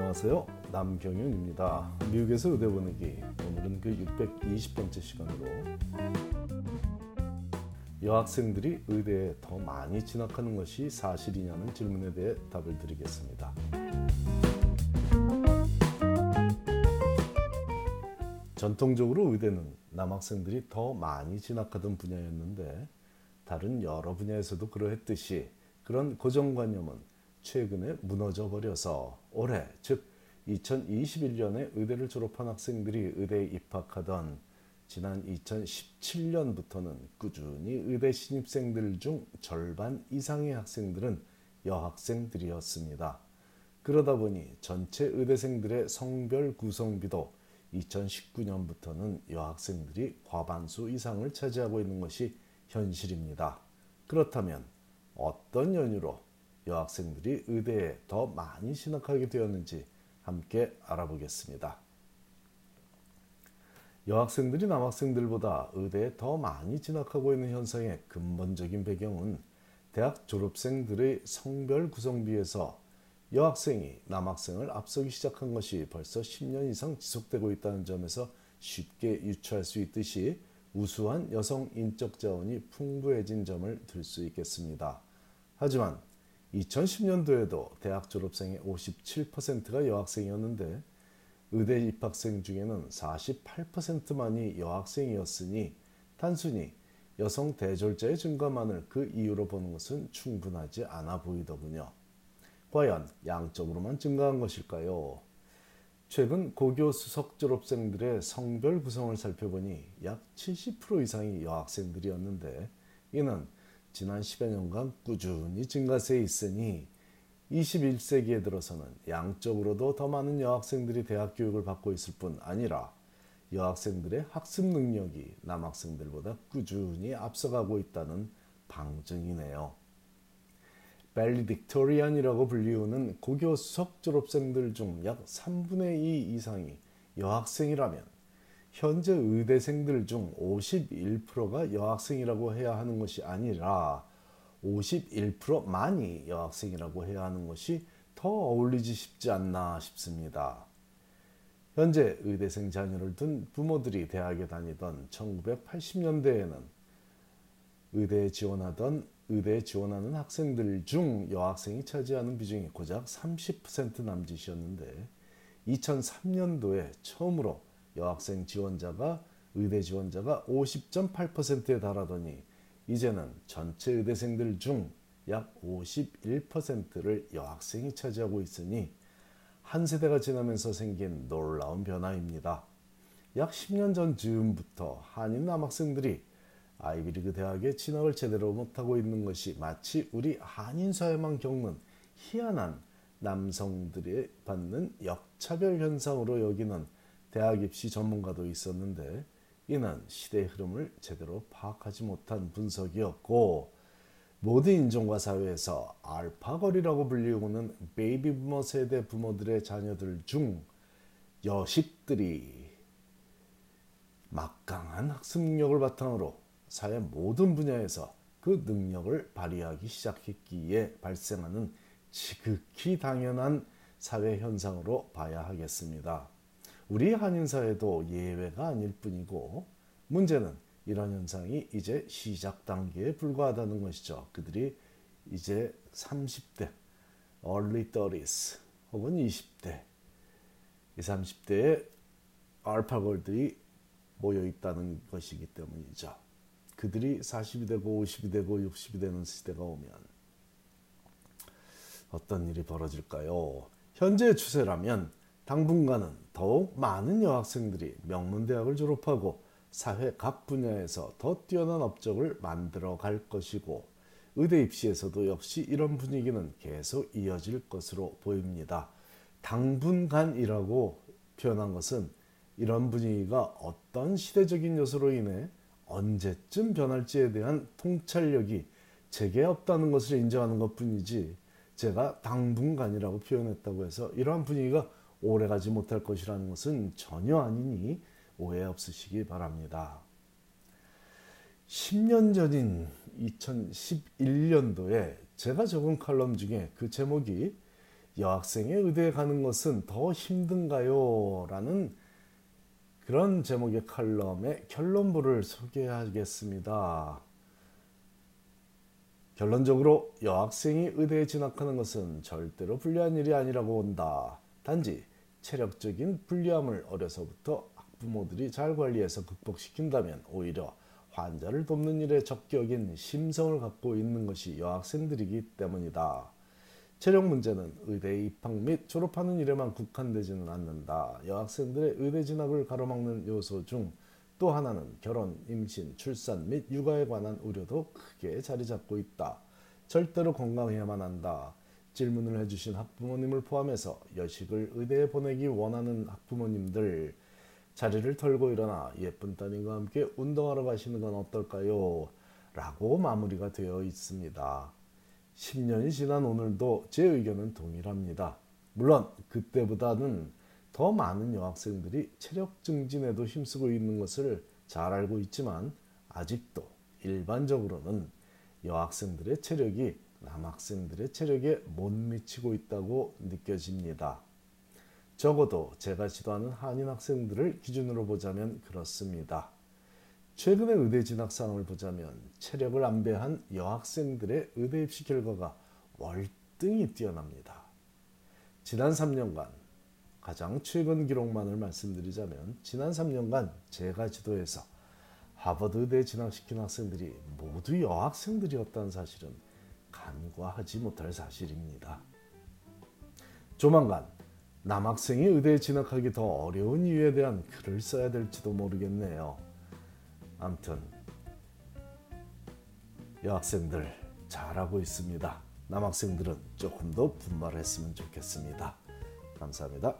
안녕하세요, 남경윤입니다. 미국에서 의대 보내기, 오늘은 그 620번째 시간으로 여학생들이 의대에 더 많이 진학하는 것이 사실이냐는 질문에 대해 답을 드리겠습니다. 전통적으로 의대는 남학생들이 더 많이 진학하던 분야였는데 다른 여러 분야에서도 그러했듯이 그런 고정관념은 최근에 무너져버려서 올해, 즉 2021년에 의대를 졸업한 학생들이 의대에 입학하던 지난 2017년부터는 꾸준히 의대 신입생들 중 절반 이상의 학생들은 여학생들이었습니다. 그러다 보니 전체 의대생들의 성별 구성비도 2019년부터는 여학생들이 과반수 이상을 차지하고 있는 것이 현실입니다. 그렇다면 어떤 연유로 여학생들이 의대에 더 많이 진학하게 되었는지 함께 알아보겠습니다. 여학생들이 남학생들보다 의대에 더 많이 진학하고 있는 현상의 근본적인 배경은 대학 졸업생들의 성별 구성비에서 여학생이 남학생을 앞서기 시작한 것이 벌써 10년 이상 지속되고 있다는 점에서 쉽게 유추할 수 있듯이 우수한 여성 인적 자원이 풍부해진 점을 들 수 있겠습니다. 하지만 2010년도에도 대학 졸업생의 57%가 여학생이었는데 의대 입학생 중에는 48%만이 여학생이었으니 단순히 여성 대졸자의 증가만을 그 이유로 보는 것은 충분하지 않아 보이더군요. 과연 양적으로만 증가한 것일까요? 최근 고교 수석 졸업생들의 성별 구성을 살펴보니 약 70% 이상이 여학생들이었는데 이는 지난 10여 년간 꾸준히 증가세에 있으니 21세기에 들어서는 양적으로도 더 많은 여학생들이 대학 교육을 받고 있을 뿐 아니라 여학생들의 학습 능력이 남학생들보다 꾸준히 앞서가고 있다는 방증이네요. 벨리딕토리안이라고 불리우는 고교 수석 졸업생들 중 약 3분의 2 이상이 여학생이라면 현재 의대생들 중 51%가 여학생이라고 해야 하는 것이 아니라 51%만이 여학생이라고 해야 하는 것이 더 어울리지 쉽지 않나 싶습니다. 현재 의대생 자녀를 둔 부모들이 대학에 다니던 1980년대에는 의대에 지원하는 학생들 중 여학생이 차지하는 비중이 고작 30% 남짓이었는데 2003년도에 처음으로 여학생 지원자가 의대 지원자가 50.8%에 달하더니 이제는 전체 의대생들 중 약 51%를 여학생이 차지하고 있으니 한 세대가 지나면서 생긴 놀라운 변화입니다. 약 10년 전 즈음부터 한인 남학생들이 아이비리그 대학에 진학을 제대로 못하고 있는 것이 마치 우리 한인 사회만 겪는 희한한 남성들이 받는 역차별 현상으로 여기는 대학 입시 전문가도 있었는데 이는 시대의 흐름을 제대로 파악하지 못한 분석이었고 모든 인종과 사회에서 알파걸이라고 불리우는 베이비부머 세대 부모들의 자녀들 중 여식들이 막강한 학습 능력을 바탕으로 사회 모든 분야에서 그 능력을 발휘하기 시작했기에 발생하는 지극히 당연한 사회 현상으로 봐야 하겠습니다. 우리 한인 사회도 예외가 아닐 뿐이고 문제는 이런 현상이 이제 시작 단계에 불과하다는 것이죠. 그들이 이제 30대, early 30s 혹은 20대, 20, 30대에 알파골들이 모여 있다는 것이기 때문이죠. 그들이 40이 되고 50이 되고 60이 되는 시대가 오면 어떤 일이 벌어질까요? 현재의 추세라면 당분간은 더욱 많은 여학생들이 명문대학을 졸업하고 사회 각 분야에서 더 뛰어난 업적을 만들어 갈 것이고 의대 입시에서도 역시 이런 분위기는 계속 이어질 것으로 보입니다. 당분간이라고 표현한 것은 이런 분위기가 어떤 시대적인 요소로 인해 언제쯤 변할지에 대한 통찰력이 제게 없다는 것을 인정하는 것뿐이지 제가 당분간이라고 표현했다고 해서 이러한 분위기가 오래가지 못할 것이라는 것은 전혀 아니니 오해 없으시기 바랍니다. 10년 전인 2011년도에 제가 적은 칼럼 중에 그 제목이 여학생이 의대에 가는 것은 더 힘든가요? 라는 그런 제목의 칼럼의 결론부를 소개하겠습니다. 결론적으로 여학생이 의대에 진학하는 것은 절대로 불리한 일이 아니라고 본다. 단지 체력적인 불리함을 어려서부터 학부모들이 잘 관리해서 극복시킨다면 오히려 환자를 돕는 일에 적격인 심성을 갖고 있는 것이 여학생들이기 때문이다. 체력 문제는 의대 입학 및 졸업하는 일에만 국한되지는 않는다. 여학생들의 의대 진학을 가로막는 요소 중 또 하나는 결혼, 임신, 출산 및 육아에 관한 우려도 크게 자리 잡고 있다. 절대로 건강해야만 한다. 질문을 해주신 학부모님을 포함해서 여식을 의대에 보내기 원하는 학부모님들, 자리를 털고 일어나 예쁜 따님과 함께 운동하러 가시는 건 어떨까요? 라고 마무리가 되어 있습니다. 10년이 지난 오늘도 제 의견은 동일합니다. 물론 그때보다는 더 많은 여학생들이 체력 증진에도 힘쓰고 있는 것을 잘 알고 있지만 아직도 일반적으로는 여학생들의 체력이 남학생들의 체력에 못 미치고 있다고 느껴집니다. 적어도 제가 지도하는 한인 학생들을 기준으로 보자면 그렇습니다. 최근의 의대 진학 상황을 보자면 체력을 안배한 여학생들의 의대 입시 결과가 월등히 뛰어납니다. 지난 3년간 가장 최근 기록만을 말씀드리자면 지난 3년간 제가 지도해서 하버드 의대에 진학시킨 학생들이 모두 여학생들이었다는 사실은 간과하지 못할 사실입니다. 조만간 남학생이 의대에 진학하기 더 어려운 이유에 대한 글을 써야 될지도 모르겠네요. 암튼 여학생들 잘하고 있습니다. 남학생들은 조금 더 분발했으면 좋겠습니다. 감사합니다.